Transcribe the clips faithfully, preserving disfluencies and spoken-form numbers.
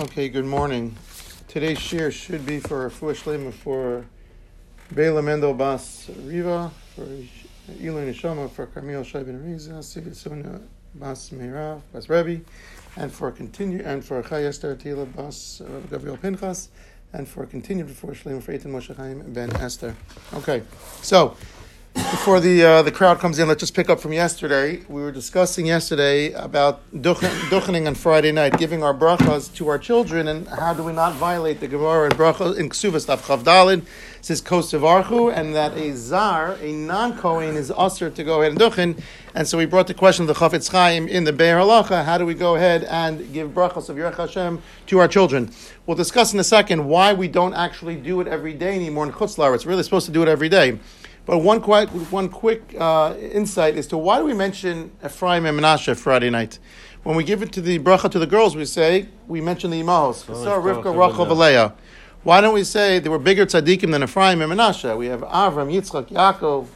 Okay, good morning. Today's shir should be for Fuah Shlaim for Bala Mendo Bas Riva, for Ilun Ishama, for Carmel Shai Ben Riza, Sivisuna Bas Mirav Bas Rabbi, and for continue and for Chay Esther Tila Bas Gabriel Pinchas, and for continued Fuah Shlaim for Eitan Moshe Hayim Ben Esther. Okay, so before the uh, the crowd comes in, let's just pick up from yesterday. We were discussing yesterday about duchan, duchaning on Friday night, giving our brachas to our children, and how do we not violate the Gemara in brachas in Ksuvas Tav Chavdalin. It says kosevarchu, and that a zar, a non-kohen, is usher to go ahead and duchan. And so we brought the question of the Chafetz Chaim in the Be'er Halacha: how do we go ahead and give brachas of Yerech Hashem to our children? We'll discuss in a second why we don't actually do it every day anymore in Chutz La'aretz. We're really supposed to do it every day. But one quick, one quick uh, insight as to why do we mention Ephraim and Menashe Friday night? When we give it to the bracha to the girls, we say, we mention the imahos. Sarah, Rivka, Rachel, Leah. Why don't we say they were bigger tzaddikim than Ephraim and Menashe? We have Avram, Yitzchak, Yaakov,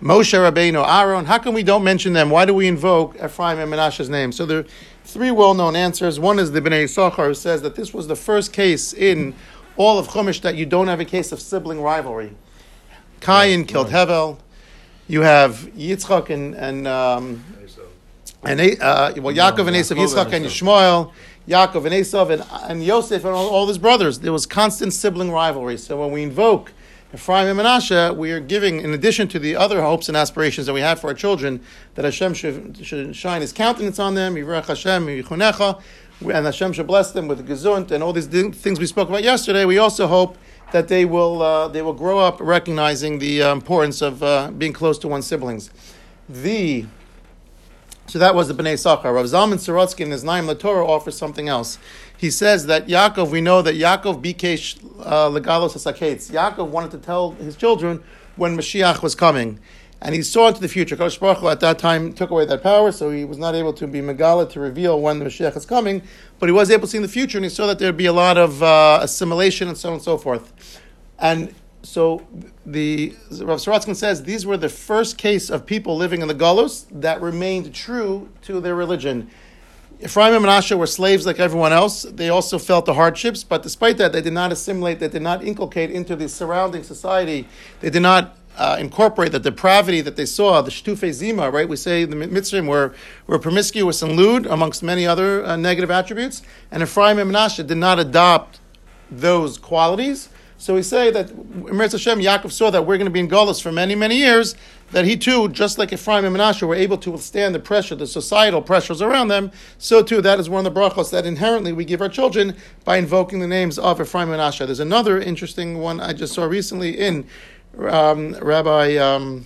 Moshe Rabbeinu, Aaron. How come we don't mention them? Why do we invoke Ephraim and Menashe's name? So there are three well-known answers. One is the Bnei Sochar, who says that this was the first case in all of Chumash that you don't have a case of sibling rivalry. Cain right, killed right. Hevel. You have Yitzchak and and um, and uh, well Yaakov no, and Esav, Yitzchak and Yishmael, Yaakov and Esav and and Yosef and all, all his brothers. There was constant sibling rivalry. So when we invoke Ephraim and Menashe, we are giving, in addition to the other hopes and aspirations that we have for our children, that Hashem should, should shine His countenance on them, Yivrach Hashem, Yichunecha, and Hashem should bless them with Gezunt and all these things we spoke about yesterday. We also hope that they will uh, they will grow up recognizing the uh, importance of uh, being close to one's siblings. The so that was the Bnei Sochar. Rav Zalman Sarotsky in his Naim LaTorah offers something else. He says that Yaakov, we know that Yaakov bikesh uh, legalos hasaketz. Yaakov wanted to tell his children when Mashiach was coming, and he saw into the future. Kadosh Baruch Hu at that time took away that power, so he was not able to be Megala to reveal when the Mashiach is coming, but he was able to see in the future, and he saw that there would be a lot of uh, assimilation and so on and so forth. And so the Rav Sarotsky says these were the first case of people living in the Galus that remained true to their religion. Ephraim and Menashe were slaves like everyone else. They also felt the hardships, but despite that, they did not assimilate, they did not inculcate into the surrounding society, they did not Uh, incorporate the depravity that they saw, the shtufei zima, right? We say the Mitzrayim were, were promiscuous and lewd, amongst many other uh, negative attributes. And Ephraim and Menashe did not adopt those qualities. So we say that Eretz Hashem, Yaakov saw that we're going to be in Galus for many, many years, that he too, just like Ephraim and Menashe, were able to withstand the pressure, the societal pressures around them. So too, that is one of the brachos that inherently we give our children by invoking the names of Ephraim and Menashe. There's another interesting one I just saw recently in Um, Rabbi um,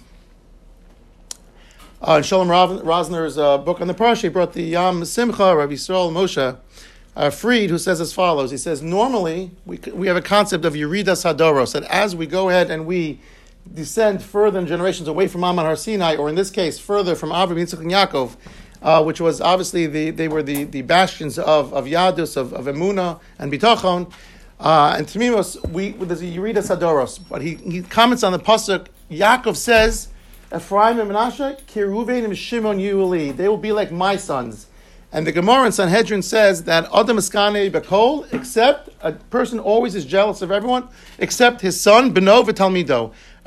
uh, Sholem Rosner's uh, book on the Parsha. He brought the Yam Simcha, Rabbi Sol Moshe uh, Freed, who says as follows. He says, normally we we have a concept of Yeridas Hadoros, that as we go ahead and we descend further in generations away from Amon Har Sinai, or in this case, further from Avram, Yitzchak, and Yaakov, uh, which was obviously the they were the, the bastions of, of Yadus, of, of Emunah, and Bitachon, Uh, and Tamimos, we there's a Yeridas Hadoros, but he, he comments on the pasuk. Yaakov says, "Ephraim and Menashe, Ki Ruvain and Shimon Yuli, they will be like my sons." And the Gemara in Sanhedrin says that Adam Iskane Bekol, except a person always is jealous of everyone, except his son Beno V'Talmido.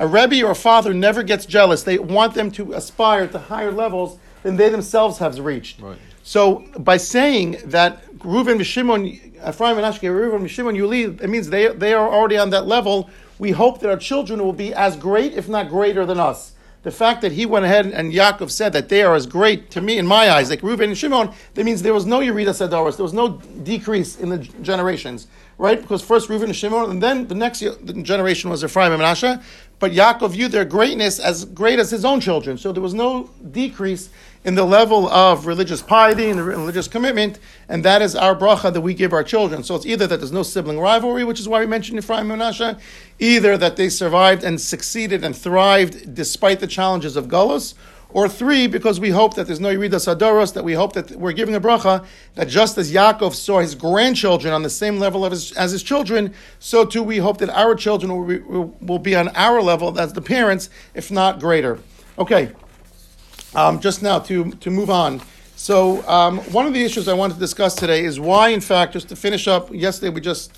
A rebbe or a father never gets jealous. They want them to aspire to higher levels than they themselves have reached. Right. So by saying that Reuven Mishimon, Ephraim and Menashe, Reuven Mishimon Yuli, it means they they are already on that level. We hope that our children will be as great, if not greater, than us. The fact that he went ahead and Yaakov said that they are as great to me in my eyes, like Reuven and Shimon, that means there was no Yeridas Hadoros, there was no decrease in the generations, right? Because first Reuven and Shimon, and then the next generation was Ephraim and Menashe. But Yaakov viewed their greatness as great as his own children. So there was no decrease in the level of religious piety and religious commitment, and that is our bracha that we give our children. So it's either that there's no sibling rivalry, which is why we mentioned Ephraim and Menashe, either that they survived and succeeded and thrived despite the challenges of Galus, or three, because we hope that there's no Yeridas Hadoros, that we hope that we're giving a bracha, that just as Yaakov saw his grandchildren on the same level of his, as his children, so too we hope that our children will be, will be on our level as the parents, if not greater. Okay. Um, just now to to move on So um, one of the issues I want to discuss today is why, in fact, just to finish up, yesterday we just,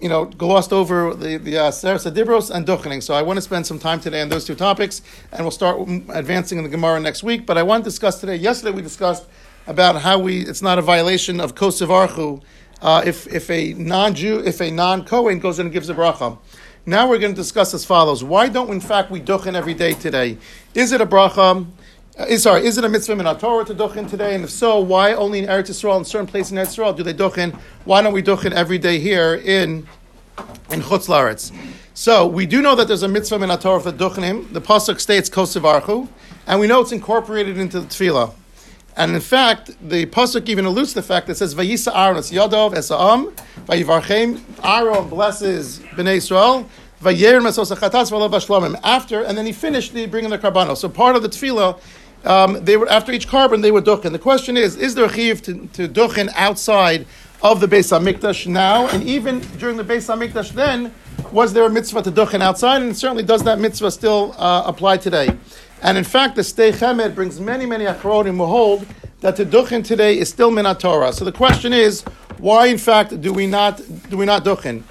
you know, glossed over the, the uh, Sadibros and Duchening. So I want to spend some time today on those two topics, and we'll start advancing in the Gemara next week. But I want to discuss today, yesterday we discussed about how we, it's not a violation of Kosev Archu uh, if, if a non-Jew, if a non-Kohen goes in and gives a bracha. Now we're going to discuss as follows. Why don't, in fact, we duchen every day today? Is it a bracha? Uh, sorry, is it a mitzvah in our Torah to duchen today? And if so, why only in Eretz Yisrael, in certain places in Eretz Yisrael, do they duchen? Why don't we duchen every day here in in Chutz La'aretz? So we do know that there's a mitzvah in our Torah for duchenim. The pasuk states Kosev Archu, and we know it's incorporated into the tefillah. And in fact, the pasuk even alludes to the fact that it says Vayisa Aaron es Yadav es Ha'am Vayivarchem. Aaron blesses Bnei Israel. Vayerim esos hachatas v'lo b'shlamim. After, and then he finished the bringing the karbano. So part of the tefillah, um, they were after each carbon they were duchen. The question is: is there a chiv to, to duchen outside of the Beis Hamikdash now, and even during the Beis Hamikdash then? Was there a mitzvah to duchen outside? And certainly, does that mitzvah still uh, apply today? And in fact, the Stei Chemed brings many, many achronim who hold that the duchen today is still minat Torah. So the question is, why in fact do we not do we not duchen?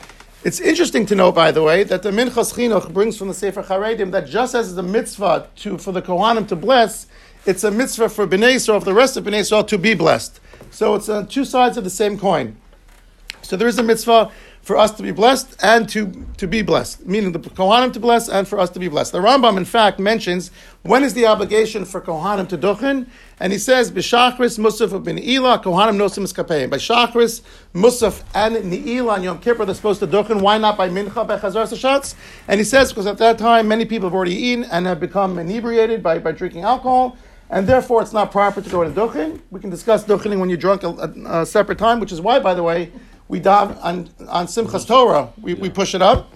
It's interesting to note, by the way, that the Minchas Chinuch brings from the Sefer Charedim that just as the mitzvah to for the Kohanim to bless, it's a mitzvah for Bnei Yisrael, for the rest of Bnei Yisrael to be blessed. So it's on two sides of the same coin. So there is a mitzvah for us to be blessed and to, to be blessed, meaning the Kohanim to bless and for us to be blessed. The Rambam, in fact, mentions when is the obligation for Kohanim to duchen, and he says, B'shachris, Musaf, and Ni'ilah, Kohanim nosim eskapayim. By Shachris, Musaf, and Ni'ilah, and Yom Kippur, they're supposed to duchen. Why not by Mincha, by Chazar Sashatz? And he says, because at that time, many people have already eaten and have become inebriated by, by drinking alcohol, and therefore it's not proper to go into duchen. We can discuss duchening when you're drunk a, a, a separate time, which is why, by the way, we dive on, on Simchas Torah. We, yeah. we push it up,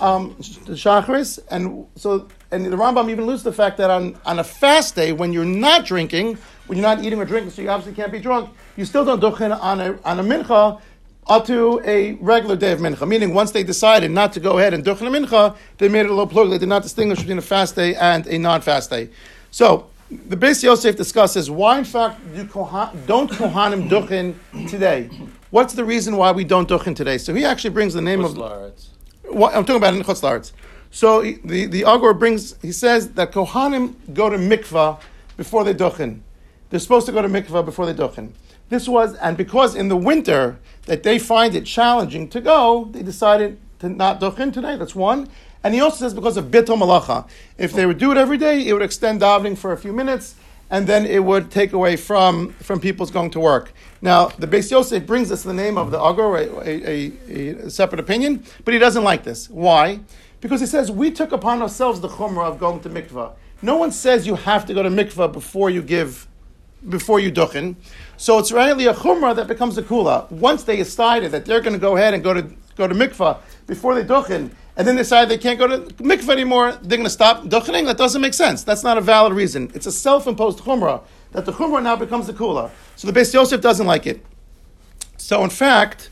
um, Shacharis, and so and the Rambam even alludes to the fact that on, on a fast day when you're not drinking, when you're not eating or drinking, so you obviously can't be drunk. You still don't duchen on a on a mincha up to a regular day of mincha. Meaning, once they decided not to go ahead and duchen a mincha, they made it a little plug. They did not distinguish between a fast day and a non-fast day. So the Beis Yosef discusses why, in fact, do Kohan, don't Kohanim duchen today. What's the reason why we don't duchen today? So he actually brings the name Chutz La'aretz. of... What, I'm talking about in Chutz La'aretz. So he, the, the Agor brings... He says that Kohanim go to mikvah before they duchen. They're supposed to go to mikvah before they duchen. This was... And because in the winter that they find it challenging to go, they decided to not duchen today. That's one. And he also says because of bitul malacha. If they would do it every day, it would extend davening for a few minutes, and then it would take away from, from people's going to work. Now, the Beis Yosef brings us the name of the Agor, a, a, a separate opinion, but he doesn't like this. Why? Because he says, we took upon ourselves the chumrah of going to mikvah. No one says you have to go to mikvah before you give, before you duchen. So it's really a chumrah that becomes a kula. Once they decided that they're going to go ahead and go to go to mikvah before they duchen, and then decide they can't go to mikvah anymore, they're going to stop duchening? That doesn't make sense. That's not a valid reason. It's a self-imposed chumrah, that the chumrah now becomes the kula. So the Beis Yosef doesn't like it. So in fact,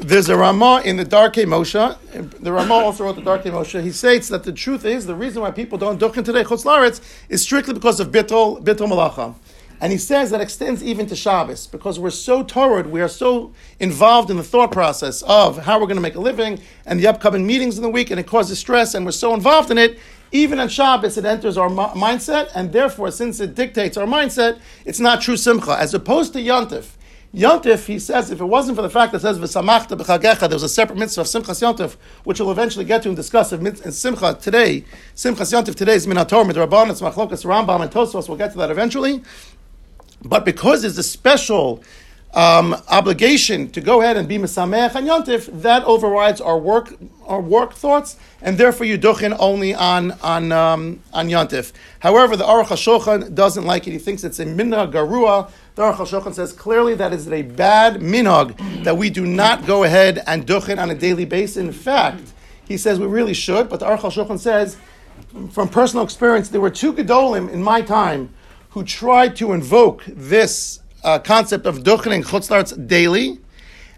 there's a Ramah in the Darkei Moshe. The Ramah also wrote the Darkei Moshe. He states that the truth is, the reason why people don't duchen today, Chutz La'aretz, is strictly because of bitul bitul malacha. And he says that extends even to Shabbos, because we're so torrid, we are so involved in the thought process of how we're going to make a living and the upcoming meetings in the week, and it causes stress, and we're so involved in it, even on Shabbos it enters our m- mindset, and therefore, since it dictates our mindset, it's not true simcha, as opposed to Yontif. Yontif, he says, if it wasn't for the fact that it says, V'samachta b'chagecha, there was a separate mitzvah of Simchas Yontif, which we'll eventually get to and discuss in Simcha today. Simchas Yontif today is Minat Torah, Midrabban, it's Machlokas, Rambam, and Tosfos, we'll get to that eventually. But because there's a special um, obligation to go ahead and be mesamech and yontif, that overrides our work, our work thoughts, and therefore you duchen only on on um, on yontif. However, the Aruch HaShulchan doesn't like it. He thinks it's a minhag garua. The Aruch HaShulchan says clearly that is a bad minhag that we do not go ahead and duchen on a daily basis. In fact, he says we really should. But the Aruch HaShulchan says, from personal experience, there were two gedolim in my time who tried to invoke this uh, concept of duchening Chutz La'aretz daily,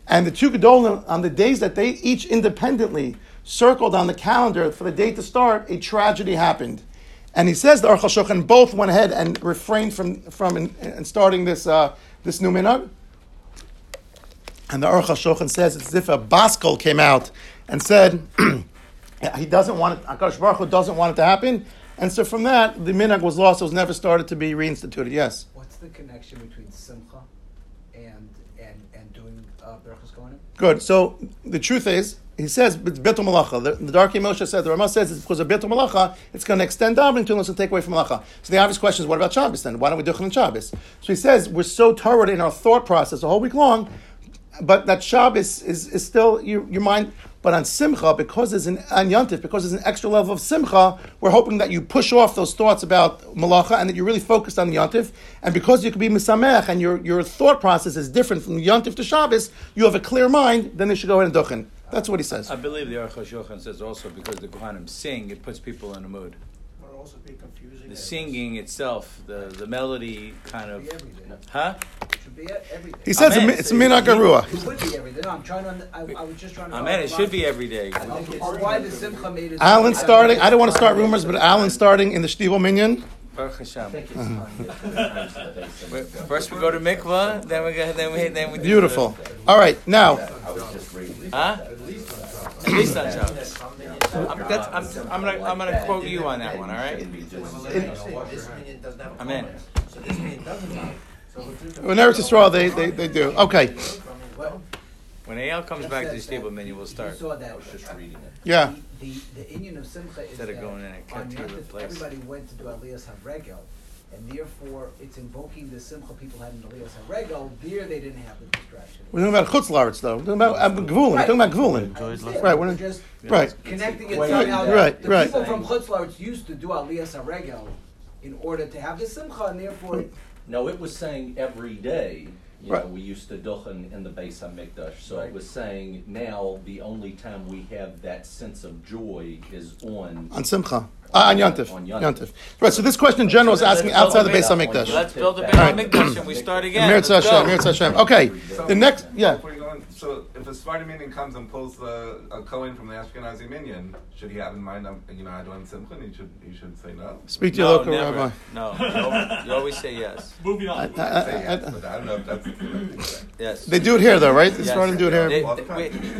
and the two gedolim on the days that they each independently circled on the calendar for the day to start, a tragedy happened. And he says the Aruch HaShulchan both went ahead and refrained from from in, in starting this uh, this new minhag. And the Aruch HaShulchan says it's as if a baskol came out and said he doesn't want it. Hakadosh Baruch Hu doesn't want it to happen. And so from that, the minhag was lost. It was never started to be reinstituted. Yes. What's the connection between Simcha and and and doing uh, Brachos Kohanim? Good. So the truth is, he says it's Bitul Malacha. The, the Darkei Moshe says, the Ramah says it's because of Bitul Malacha, it's going to extend davening to us and take away from Malacha. So the obvious question is, what about Shabbos then? Why don't we do it on Shabbos? So he says we're so torrid in our thought process a whole week long, but that Shabbos is, is, is still your, your mind. But on Simcha, because there's an on Yontif, because there's an extra level of Simcha, we're hoping that you push off those thoughts about Malacha and that you're really focused on the Yontif. And because you could be Misamech and your, your thought process is different from Yontif to Shabbos, you have a clear mind, then you should go ahead and duchan. That's what he says. I believe the Aruch HaShulchan says also because the Kohanim sing, it puts people in a mood. But it'll also be confusing. The singing itself, the, the melody kind of... It should be everything. Huh? It should be everything. He says Amen. It's minhag haruach. It would be everything. No, I'm trying to... I, I was just trying to... Amen, it should be every day. I don't know why the Simcha made it... Alan's starting... I don't want to start rumors, but Alan's starting in the Shtibel Minyan. Baruch Hashem. First we go to mikvah, then we go, then we, then we. Beautiful. All right, now. Huh? At least on Shabbos. I'm, that's, I'm, I'm gonna, I'm gonna quote you on that one. All right. Amen. When Eretz Yisrael, they, they, they do. Okay. When A L comes back to the stable menu, we'll start. I was just reading it. Yeah. The the inyan of Simcha is that going in a on Yontif, everybody went to do Aliyas HaRegel, and therefore it's invoking the Simcha people had in Aliyas HaRegel. There they didn't have the distraction. We're talking about Chutz La'aretz, though. We're talking about uh, Gvulin. Right. We're talking about Gvulin. Right. We're just right. Connecting it somehow. Right. Right. The people right. from Chutz La'aretz used to do Aliyas HaRegel in order to have the Simcha, and therefore. No, it was saying every day. You right. know, we used to duchan in the Beis HaMikdash, so right. it was saying now the only time we have that sense of joy is on on Simcha, ah, on Yontif. On Yontif. Yontif. Right. So this question in general is asking outside the Beis HaMikdash. Let's build a Beis HaMikdash and we start again. Meretz Hashem, Meretz Hashem. Okay. So the next, yeah. On, so if a Sephardi minion comes and pulls the, a Kohen from the Ashkenazi minion, should he have in mind, um, you know, I don't Simcha, and he should he should say no. Speak to your no, local never. Rabbi. No, no, you always say yes. Moving on. I, I, I, I, yes, but I don't know if that's. Yes. They do it here though, right? Yes. Sephardim do it here. They, they,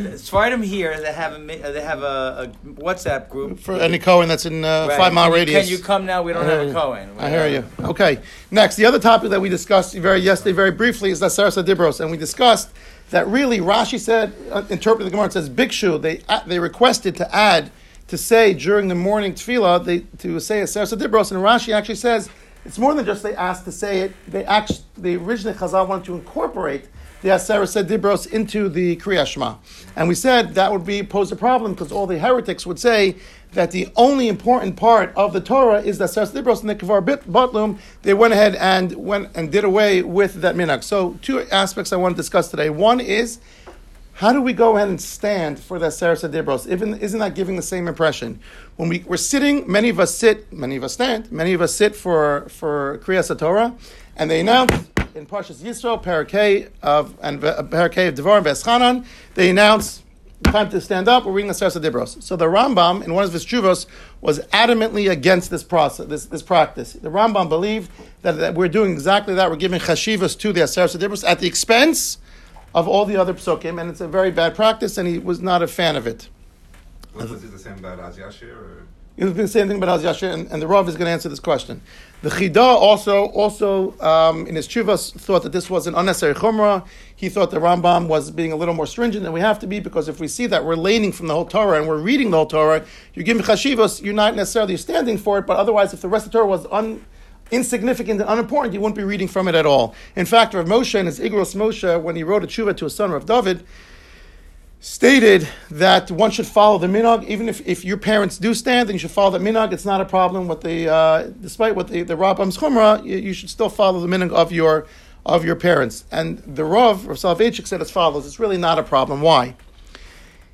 wait, Sephardim here, they have a they have a, a WhatsApp group for any Kohen that's in uh, right. five mile radius. Can you come now? We don't have a Kohen. We I hear you. Have... Okay. Next, the other topic that we discussed very yesterday, very briefly, is Aseret HaDibros, and we discussed that really Rashi said, uh, interpreted the Gemara, it says Bikshu. They uh, they requested to add to say during the morning tefillah they to say Aseret HaDibros, and Rashi actually says. It's more than just they asked to say it. They actually, they originally Chazal wanted to incorporate the Aseret HaDibros into the Kriya Shema, and we said that would be pose a problem because all the heretics would say that the only important part of the Torah is the Aseret HaDibros and the Kvar Batlum. They went ahead and went and did away with that minhag. So two aspects I want to discuss today. One is how do we go ahead and stand for the Aseret HaDibros? Even isn't that giving the same impression? When we, we're sitting, many of us sit, many of us stand, many of us sit for for Kriyas Torah, and they announce in Parshas Yisro, Parakeh of and Parakeh of Devar and Veschanan, they announce time to stand up. We're reading the Aseret HaDibros. So the Rambam in one of his Teshuvos was adamantly against this process, this this practice. The Rambam believed that, that we're doing exactly that. We're giving chashivas to the Aseret HaDibros at the expense of all the other psukim, and it's a very bad practice, and he was not a fan of it. Was it the same about Az Yashir? Or? It was the same thing about Az Yashir, and, and the Rav is going to answer this question. The Chidah also, also um, in his Teshuvah, thought that this was an unnecessary chumrah. He thought the Rambam was being a little more stringent than we have to be, because if we see that we're laning from the whole Torah and we're reading the whole Torah, you're giving chashivos, you're not necessarily standing for it, but otherwise if the rest of the Torah was un... insignificant and unimportant, you wouldn't be reading from it at all. In fact, Rav Moshe in his Igros Moshe, when he wrote a tshuva to his son Rav David, stated that one should follow the minhag, even if, if your parents do stand, then you should follow the minhag. It's not a problem with the uh, despite what the, the Rambam's chumrah, you, you should still follow the minhag of your of your parents. And the Rav, Rav Salvechik, said as follows: it's really not a problem. Why?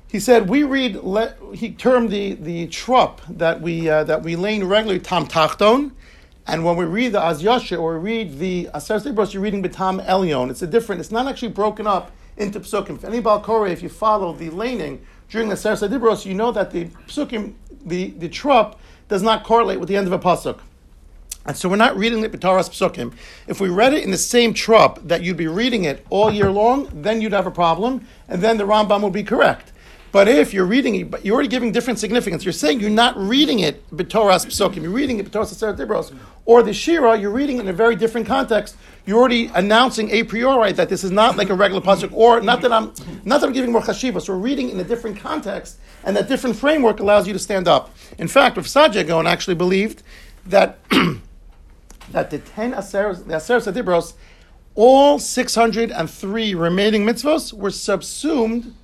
He said we read. Le, he termed the the trup that we uh, that we lane regularly tam tachton. And when we read the Az Yashir or we read the Aseret HaDibros, you're reading B'tam Elyon. It's a different, it's not actually broken up into Psukim. If any Balkore, if you follow the laning during the Sefer Dibros, you know that the Psukim, the, the Trup, does not correlate with the end of a Pasuk. And so we're not reading the B'taras Psukim. If we read it in the same Trup that you'd be reading it all year long, then you'd have a problem, and then the Rambam would be correct. But if you're reading it, but you're already giving different significance. You're saying you're not reading it B'toras P'sokim. You're reading it B'toras Aseret Dibros. Or the Shira, you're reading it in a very different context. You're already announcing a priori that this is not like a regular pasuk, or not that I'm not that I'm giving more chashivah. So we're reading in a different context, and that different framework allows you to stand up. In fact, Rav Saadia Gaon actually believed that that the ten Aseret Dibros, all six hundred three remaining mitzvos, were subsumed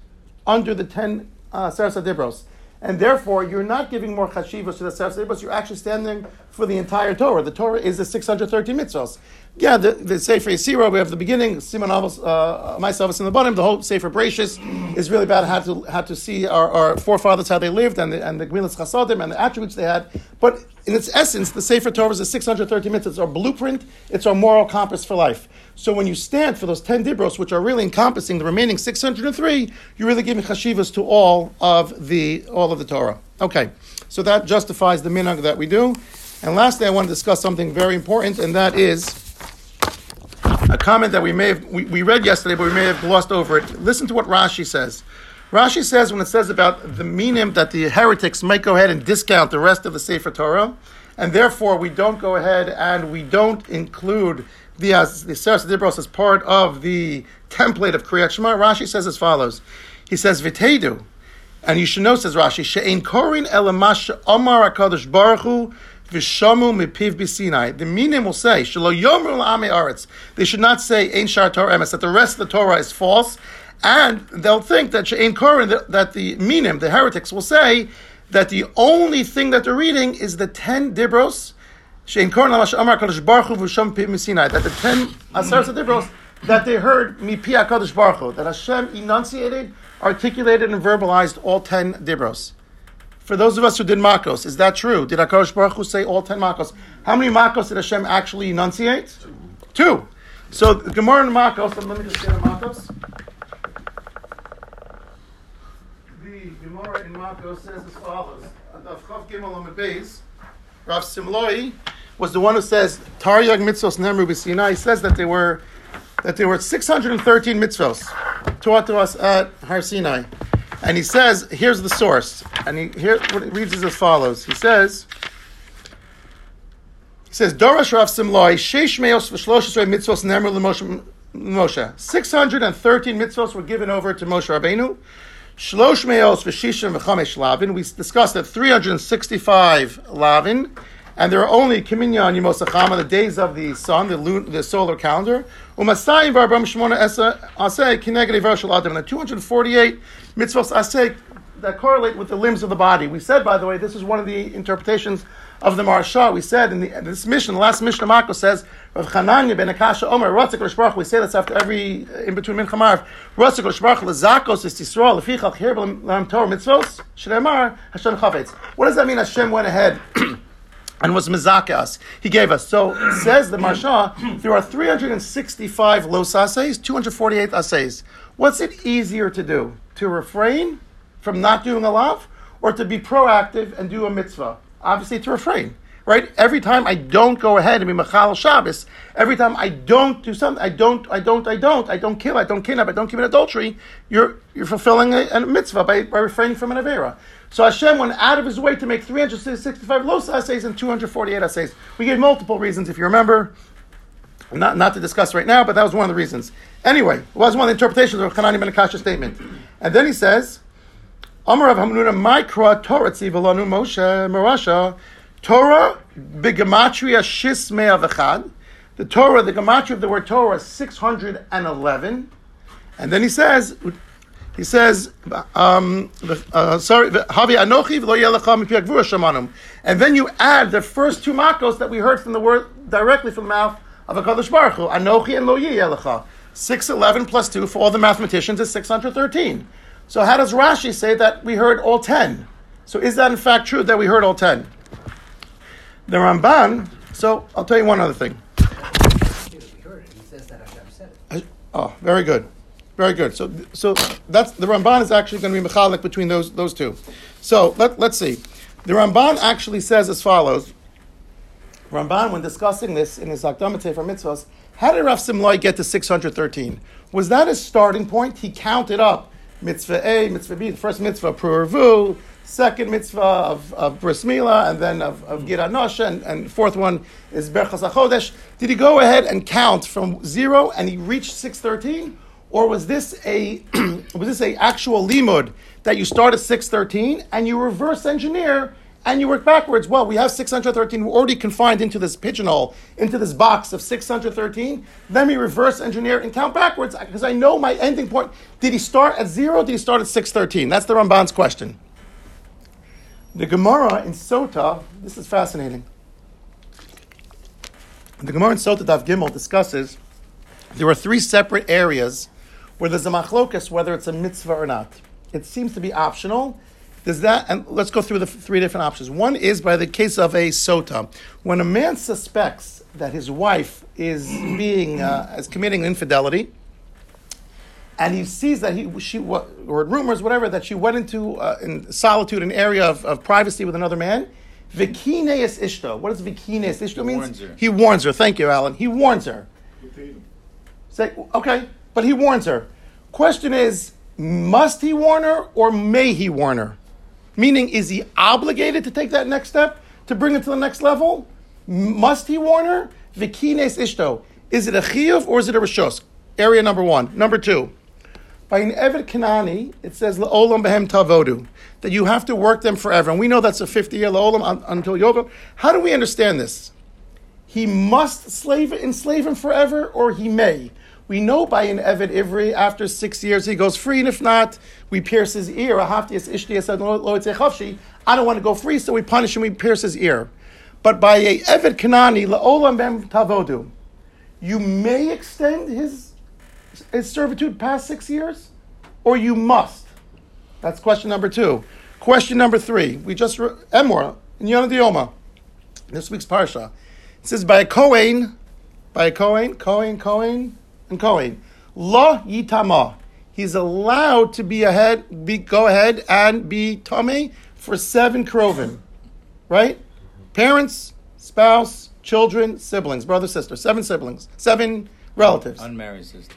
under the ten uh, Sefer Dibros. And therefore, you're not giving more chashivos to the Sefer Dibros, you're actually standing for the entire Torah. The Torah is the six hundred thirteen mitzvos. Yeah, the, the Sefer Yisira, we have the beginning, Siman Avos, uh, myself is in the bottom, the whole Sefer Bereshis is really about how to how to see our, our forefathers, how they lived, and the, and the Gemilas Chasadim, and the attributes they had. But in its essence, the Sefer Torah is the six hundred thirteen mitzvahs. It's our blueprint, it's our moral compass for life. So when you stand for those ten dibros, which are really encompassing the remaining six hundred three, you're really giving chashivas to all of the all of the Torah. Okay, so that justifies the minhag that we do. And lastly, I want to discuss something very important, and that is a comment that we may have, we, we read yesterday, but we may have glossed over it. Listen to what Rashi says. Rashi says, when it says about the minim that the heretics might go ahead and discount the rest of the Sefer Torah, and therefore we don't go ahead and we don't include the uh, the Sefer Dibros as part of the template of Kriyat Shema, Rashi says as follows. He says, V'teidu, and you should know, says Rashi, She'ein korin elamash amar HaKadosh Baruch Hu Vishamu mipiv b'Sinai. The minim will say, Shelo yomru l'amei aretz. They should not say, Ein shar Torah emes, that the rest of the Torah is false. And they'll think that She'ein Korin, that the minim, the heretics, will say that the only thing that they're reading is the ten dibros, She'ein Korin Amash Amar Kadosh Baruch Hu V'Shem Pi Misinai, that the ten Aseret dibros that they heard Mipi Hakadosh Baruch Hu, that Hashem enunciated, articulated, and verbalized all ten dibros. For those of us who did makos, is that true? Did Hakadosh Baruch Hu say all ten makos? How many makos did Hashem actually enunciate? Two. So Gemara and makos. And let me just get a makos. Gemara in Makos says as follows. Rav Simloi was the one who says Taryag mitzvos nemru b'Sinai. He says that they were that there were six hundred thirteen mitzvos taught to us at Har Sinai, and he says here's the source. And he here what it reads is as follows. He says he says Dorash Rav Simloi sheish meos v'shloshes mitzvos nemru l'Moshe Moshe. six hundred thirteen mitzvos were given over to Moshe Rabbeinu. Shlosh meos v'shishim v'chamesh lavin. We discussed that three hundred sixty-five lavin, and there are only Kiminyan Yimosachama, the days of the sun, the, lun- the solar calendar. Umasayim v'arbam shmona aseh kineged ivar shel adam. And the two hundred forty-eight mitzvos aseh that correlate with the limbs of the body. We said, by the way, this is one of the interpretations of the Maharsha. We said in, the, in this mission, the last mission of Makos says, Rav Chananya ben Akasha, Omer, Ratzik L'shbarach. We say this after every, in between Mincha Marav, Ratzik L'shbarach, L'zakos is Yisrael, L'fichach, Hirb, L'am Torah, Mitzvos, Shneimar, Hashem Chavetz. What does that mean? Hashem went ahead and was Mizaka us. He gave us. So, says the Maharsha, there are three hundred sixty-five los aseis, two hundred forty-eight aseis. What's it easier to do? To refrain from not doing a lav, or to be proactive and do a mitzvah? Obviously to refrain, right? Every time I don't go ahead and be machal Shabbos, every time I don't do something, I don't, I don't, I don't, I don't kill, I don't kidnap, I don't commit adultery, you're you're fulfilling a, a mitzvah by, by refraining from an avera. So Hashem went out of his way to make three hundred sixty-five los assays and two hundred forty-eight assays. We gave multiple reasons, if you remember. Not not to discuss right now, but that was one of the reasons. Anyway, it was one of the interpretations of Chananya ben Akasha's statement. And then he says, Amarav Hamnuna Mikra Torah Tzivilanu Moshe Marasha Torah Bigamatria Shismei Avachad. The Torah, the gematria of the word Torah, six hundred and eleven. And then he says, he says, um, uh, sorry, Havi Anochi V'lo Yelacham Mipiak Vura Shamanum. And then you add the first two makos that we heard from the word directly from the mouth of Hakadosh Baruch Hu, Anochi and Lo Yelacha. Six eleven plus two for all the mathematicians is six hundred thirteen. So how does Rashi say that we heard all ten? So is that in fact true that we heard all ten? The Ramban, so I'll tell you one other thing. He says that Hashem said it. Oh, very good. Very good. So, so that's the Ramban is actually going to be mechalek between those those two. So let let's see. The Ramban actually says as follows. Ramban, when discussing this in his Hakdamah Sefer Mitzvos, how did Rav Simloi get to six hundred thirteen? Was that his starting point? He counted up mitzvah A, mitzvah B, the first mitzvah of Pru'ervu, second mitzvah of, of Bris Milah, and then of, of Gid HaNoshe, and, and fourth one is Berchas HaChodesh. Did he go ahead and count from zero and he reached six thirteen? Or was this a was this a actual limud that you start at six thirteen and you reverse engineer and you work backwards? Well, we have six hundred thirteen. We're already confined into this pigeonhole, into this box of six hundred thirteen. Then we reverse engineer and count backwards because I know my ending point. Did he start at zero? Did he start at six thirteen? That's the Ramban's question. The Gemara in Sota, this is fascinating. The Gemara in Sota, Daf Gimel, discusses there are three separate areas where there's a machlokas, whether it's a mitzvah or not. It seems to be optional. Does that, and let's go through the three different options. One is by the case of a sota. When a man suspects that his wife is being, uh, is committing infidelity, and he sees that he, she, or rumors, whatever, that she went into uh, in solitude, an area of, of privacy with another man, vikineis ishto. What does vikineis ishto mean? He warns her. He warns her. Thank you, Alan. He warns her. Say, okay, but he warns her. Question is, must he warn her or may he warn her? Meaning, is he obligated to take that next step, to bring it to the next level? Must he warn her? Vikines ishto. Is it a chiyuv or is it a rishos? Area number one. Number two. By an Eved Kanani, it says, L'olam behem tavodu, that you have to work them forever. And we know that's a fifty-year L'olam until Yovel. How do we understand this? He must slave, enslave him forever or he may. We know by an Eved Ivri, after six years he goes free, and if not, we pierce his ear. I don't want to go free, so we punish him, we pierce his ear. But by a Eved Kanani, L'olam behem tavodu, you may extend his is servitude past six years, or you must? That's question number two. Question number three. We just re- Emor in Yonah Dioma, this week's parsha. It says by a Kohen, by a Kohen, Kohen, Kohen, and Kohen. Lo yitama. He's allowed to be ahead, be go ahead and be tamei for seven krovim, right? Parents, spouse, children, siblings, brother, sister, seven siblings, seven relatives, unmarried sister.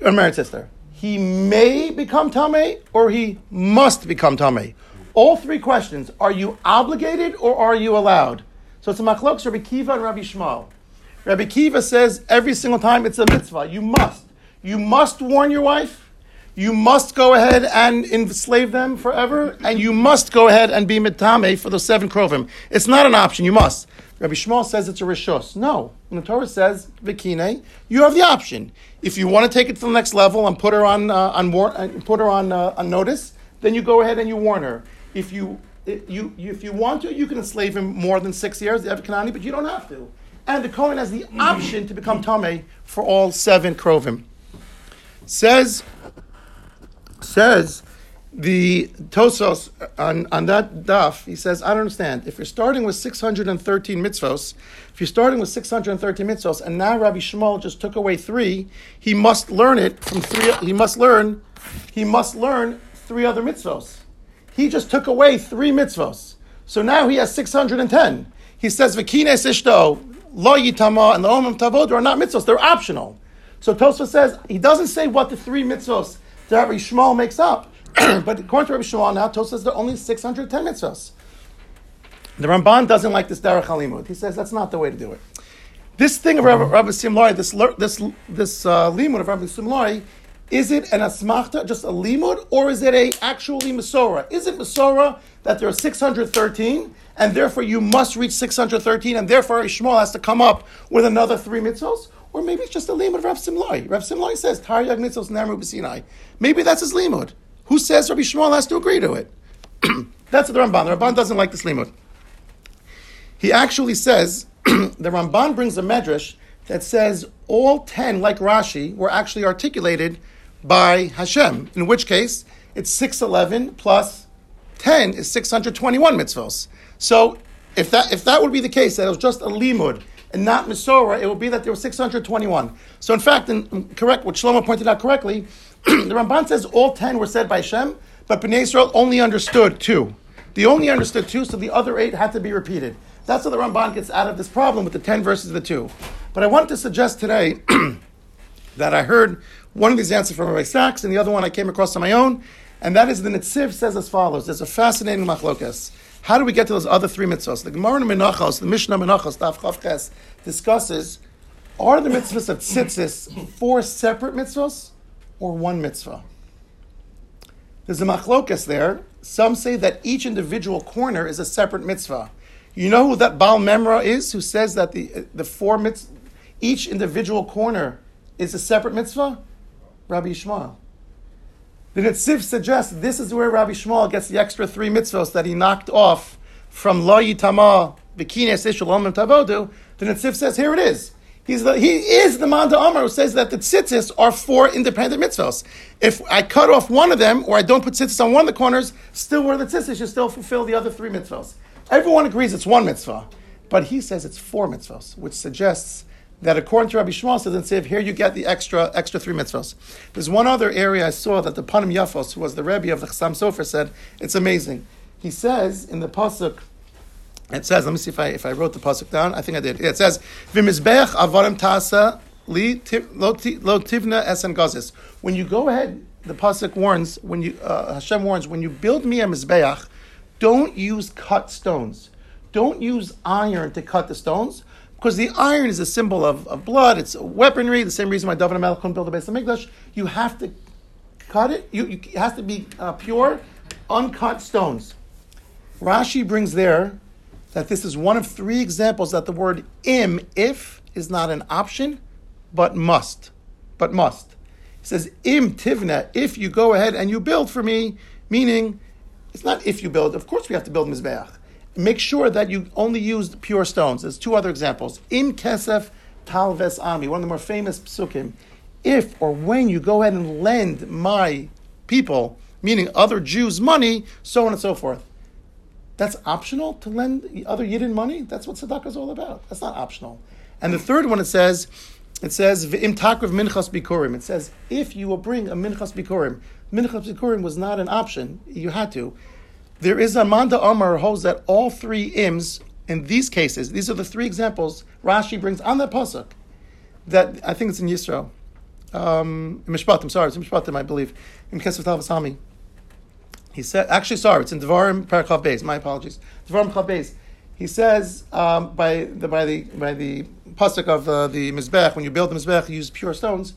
Unmarried sister. He may become Tameh or he must become Tameh. All three questions. Are you obligated or are you allowed? So it's a machlokes, Rabbi Kiva and Rabbi Shmuel. Rabbi Kiva says every single time it's a mitzvah. You must. You must warn your wife. You must go ahead and enslave them forever. And you must go ahead and be mitameh for the seven krovim. It's not an option. You must. Rabbi Shmuel says it's a rishos. No. When the Torah says, vikine, you have the option. If you want to take it to the next level and put her on uh, on war- put her on, uh, on notice, then you go ahead and you warn her. If you if you if you want to, you can enslave him more than six years, the Eved Kanani, but you don't have to. And the Kohen has the option to become Tameh for all seven krovim. Says, says, the Tosos on, on that daf, he says, I don't understand. If you're starting with six hundred thirteen mitzvos, if you're starting with six hundred thirteen mitzvos, and now Rabbi Shmuel just took away three, he must learn it from three. He must learn. He must learn three other mitzvos. He just took away three mitzvos, so now he has six hundred ten. He says v'kines ishto, lo yitama, and the omim tavod are not mitzvos; they're optional. So Tosos says he doesn't say what the three mitzvos that Rabbi Shmuel makes up. But according to Rabbi Shimon, now Tosas says there are only six hundred ten mitzvahs. The Ramban doesn't like this derech halimud. He says that's not the way to do it. This thing of Rabbi, Rabbi Simloi, this this this uh, limud of Rabbi Simloi, is it an asmachta, just a limud, or is it a actually Masorah? Is it Masorah that there are six hundred thirteen, and therefore you must reach six hundred thirteen, and therefore Shmuel has to come up with another three mitzvahs? Or maybe it's just a limud of Rav Simloi. Rav Simloi says, Taryag mitzvahs namru b'sinai. Maybe that's his limud. Who says Rabbi Shmuel has to agree to it? That's the Ramban. The Ramban doesn't like this limud. He actually says, the Ramban brings a medrash that says all ten, like Rashi, were actually articulated by Hashem, in which case it's six eleven plus ten is six hundred twenty-one mitzvos. So if that if that would be the case, that it was just a limud and not Masorah, it would be that there were six hundred twenty-one. So in fact, and correct what Shlomo pointed out correctly, The Ramban says all ten were said by Shem, but Bnei Yisrael only understood two. They only understood two, so the other eight had to be repeated. That's how the Ramban gets out of this problem with the ten verses of the two. But I wanted to suggest today that I heard one of these answers from Rabbi Sachs, and the other one I came across on my own, and that is the Nitziv says as follows. There's a fascinating machlokas. How do we get to those other three mitzvahs? The Gemara in Menachos, the Mishnah Menachos, Daf Chav Ches, discusses, are the mitzvahs of tzitzis four separate mitzvahs or one mitzvah? There's a machlokas there. Some say that each individual corner is a separate mitzvah. You know who that Baal Memra is, who says that the the four mitzvahs, each individual corner is a separate mitzvah? Rabbi Yishmael. The Nitziv suggests this is where Rabbi Shmuel gets the extra three mitzvahs that he knocked off from Lo Yitama, B'kines Ish Olom Tavodu. The Nitziv says, here it is. He's the, he is the man d'amar who says that the tzitzis are four independent mitzvahs. If I cut off one of them, or I don't put tzitzis on one of the corners, still where the tzitzis should still fulfill the other three mitzvahs. Everyone agrees it's one mitzvah, but he says it's four mitzvahs, which suggests that according to Rabbi Shmuel says and says, here you get the extra extra three mitzvahs. There's one other area I saw that the Panim Yafos, who was the Rebbe of the Chassam Sofer, said, it's amazing. He says in the Pasuk, it says, let me see if I if I wrote the Pasuk down. I think I did. It says, V'mizbech avarim ta'asa li lo tivna esen gazis. When you go ahead, the Pasuk warns, when you uh, Hashem warns, when you build me a mizbeach, don't use cut stones. Don't use iron to cut the stones, because the iron is a symbol of, of blood, it's weaponry, the same reason why David and Melech couldn't build the Beis HaMikdash. You have to cut it, you, you, it has to be uh, pure, uncut stones. Rashi brings there that this is one of three examples that the word im, if, is not an option, but must, but must. It says, im tivna, if you go ahead and you build for me, meaning, it's not if you build, of course we have to build Mizbeach. Make sure that you only use pure stones. There's two other examples. Im kesef talves ami, one of the more famous psukim. If or when you go ahead and lend my people, meaning other Jews, money, so on and so forth. That's optional to lend other Yidden money? That's what tzedakah is all about. That's not optional. And the third one, it says, it says, v'im takriv minchas bikurim. It says, if you will bring a minchas bikurim. Minchas bikurim was not an option. You had to. There is a man d'amar who holds that all three ims, in these cases, these are the three examples Rashi brings on that pasuk, that I think it's in Yisro. Um, in Mishpatim, sorry, it's in Mishpatim, I believe. In Kesef Tal V'Sami. He said, actually, sorry, it's in Devarim Parachav Beis, my apologies. Devarim Parachav Beis. He says, um, by the by the, by the pasuk of uh, the Mizbech, when you build the Mizbech, you use pure stones.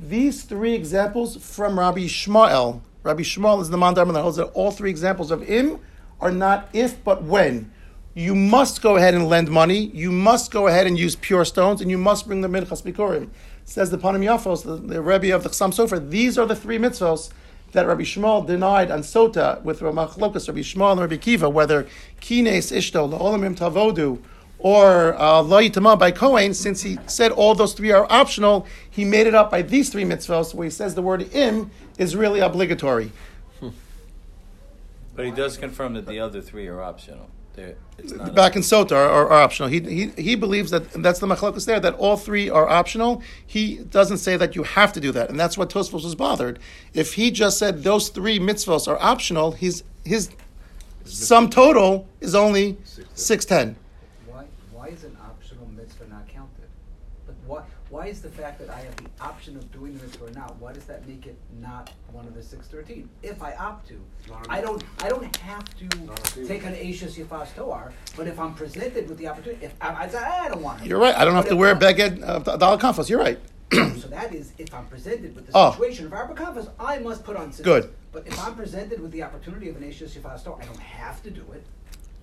These three examples from Rabbi Shmuel, Rabbi Shmuel is the man d'amar that holds that all three examples of im are not if, but when. You must go ahead and lend money, you must go ahead and use pure stones, and you must bring the minchas bikurim. Says the Panim Yafos, the, the Rebbe of the Chassam Sofer, these are the three mitzvos that Rabbi Shmuel denied on Sota with Ramach Lokas, Rabbi Shmuel and Rabbi Kiva, whether kines ishto, la'olamim tavodu, or lo yitama by Kohen, since he said all those three are optional, he made it up by these three mitzvahs, where he says the word im is really obligatory. Hmm. But he does confirm that the other three are optional. It's not back in Sota are, are, are optional. He, he he believes that, and that's the machlokas there, that all three are optional. He doesn't say that you have to do that, and that's what Tosfos was bothered. If he just said those three mitzvahs are optional, his, his sum total is only six ten. Is an optional mitzvah not counted? But why, why is the fact that I have the option of doing the mitzvah or not, why does that make it not one of the six thirteen? If I opt to, I don't I don't have to take an Eishes Yifas Toar, but if I'm presented with the opportunity, if I, I say, I don't want to. You're right, I don't have to wear a beged of Dal Kafos, you're right. So that is, if I'm presented with the situation of Arba Kafos, I must put on six. Good. But if I'm presented with the opportunity of an Eishes Yifas Toar, I don't have to do it.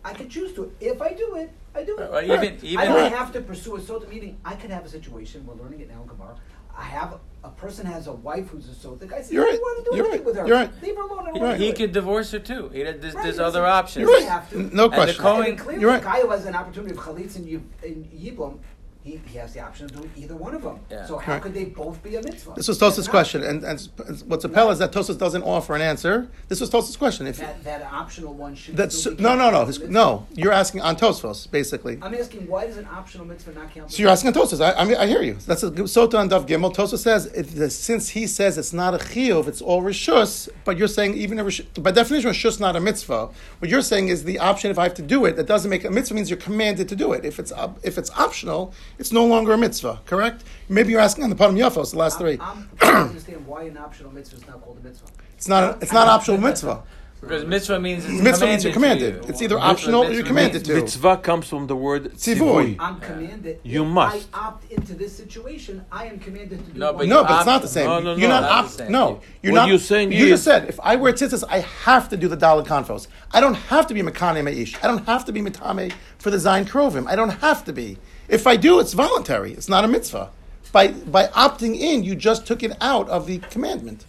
I could choose to. If I do it, I do it. Well, even, even I don't have to pursue a sotah, meaning I could have a situation, we're learning it now in Gemara. I have a person has a wife who's a sotah. I say, you right. want to do You're anything right. with her. You're Leave her alone. He, right. he could divorce her too. He, there's right. there's other options. Right. Have to. No and question. The Kohen, and clearly, You're the guy right. who has an opportunity of chalitz and, and Yiblam, he, he has the option of doing either one of them. Yeah. So how right. could they both be a mitzvah? This was Tosaf's question, and, and what's a pell is that Tosaf doesn't offer an answer. This was Tosaf's question. If that, that optional one should be so, no, no, no, his, no. You're asking on Tosafos basically. I'm asking why does an optional mitzvah not count? So you're asking on Tosaf. I, I, I hear you. That's a Sota and Dav Gimel. Tosaf says it, the, since he says it's not a chiyuv, it's all rishus. But you're saying even a rishus, by definition, rishus not a mitzvah. What you're saying is the option if I have to do it. That doesn't make a mitzvah means you're commanded to do it. If it's if it's optional, it's no longer a mitzvah. Correct? Maybe you're asking on the Panim Yafos, the last I'm, three. I'm trying to understand why an optional mitzvah is not called a mitzvah. It's not. A, it's not an optional mitzvah. Because mitzvah means it's mitzvah means you're commanded. You. It's either mitzvah, optional mitzvah, or you're commanded to. Mitzvah comes from the word tzivui. I'm commanded. You if must. I opt into this situation. I am commanded to do. No, but, no, but it's not the same. No, no, you're no, not, not opt. Same. No, you're what not. You're saying you, you just said if I wear tzitzis, I have to do the Dalet Konfos. I don't have to be mekane me'ish. I don't have to be mitame for the zayin krovim. I don't have to be. If I do, it's voluntary. It's not a mitzvah. By by opting in, you just took it out of the commandment.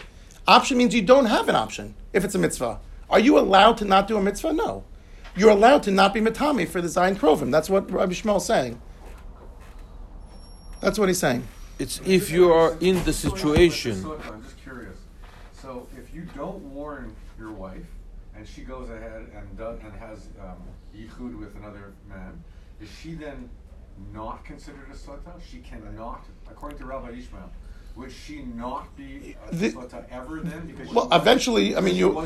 Option means you don't have an option if it's a mitzvah. Are you allowed to not do a mitzvah? No. You're allowed to not be mitame for the Zayin Krovim. That's what Rabbi Shmuel is saying. That's what he's saying. It's if you are in the situation. I'm just curious. So if you don't warn your wife, and she goes ahead and does, and has um, yichud with another man, is she then not considered a sota? She cannot, according to Rabbi Yishmael. Would she not be a the, ever then? Because well, eventually, I mean, you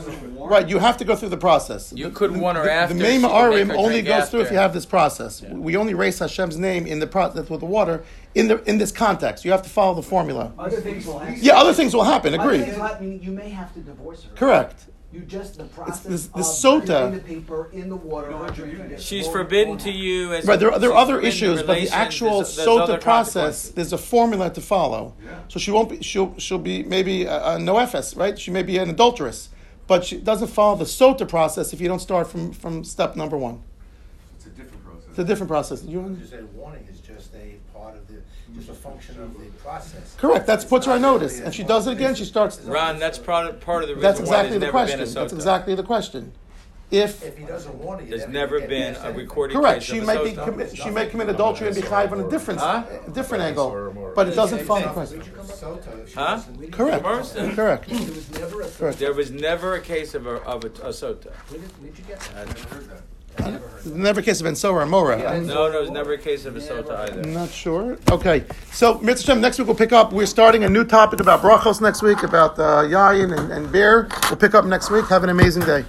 right. You have to go through the process. You the, couldn't the, want her the, after. The Meim Arim only goes after. Through if you have this process. Yeah. We only raise Hashem's name in the process with the water in the in this context. You have to follow the formula. Other things will happen. Yeah, other things will happen. Agree. Other things will happen. You may have to divorce her. Correct. You just the process it's this, of putting the paper in the water. No, it, she's or, forbidden or to you. As right, there, there are other issues, relation, but the actual there's, there's sota process, there's a formula to follow. Yeah. So she won't be. She'll she'll be maybe a, a noefes, right? She may be an adulteress, but she doesn't follow the sota process if you don't start from, from step number one. It's a different process. It's a different process. You want to say warning is just a part of the. Just a function of the process. Correct. That puts her on notice. If she does it again, she starts... Ron, that's part of, part of the reason that's exactly why there's the never question. Been a sota. That's exactly the question. If, if he doesn't want it... There's never been a recorded correct. Case she of a might be commi- She may commit adultery and be chayav on a different, huh? a different angle, but it doesn't follow the question. Huh? Correct. Correct. Correct. There was never a case of a, of a, a sota. Did you get that? I heard that. Never, never a case of Ensora or Mora. Yeah, no, no, it was never a case of a sota either. I'm not sure. Okay, so Mitzvah next week we'll pick up. We're starting a new topic about brachos next week, about uh, yayin and, and beer. We'll pick up next week. Have an amazing day.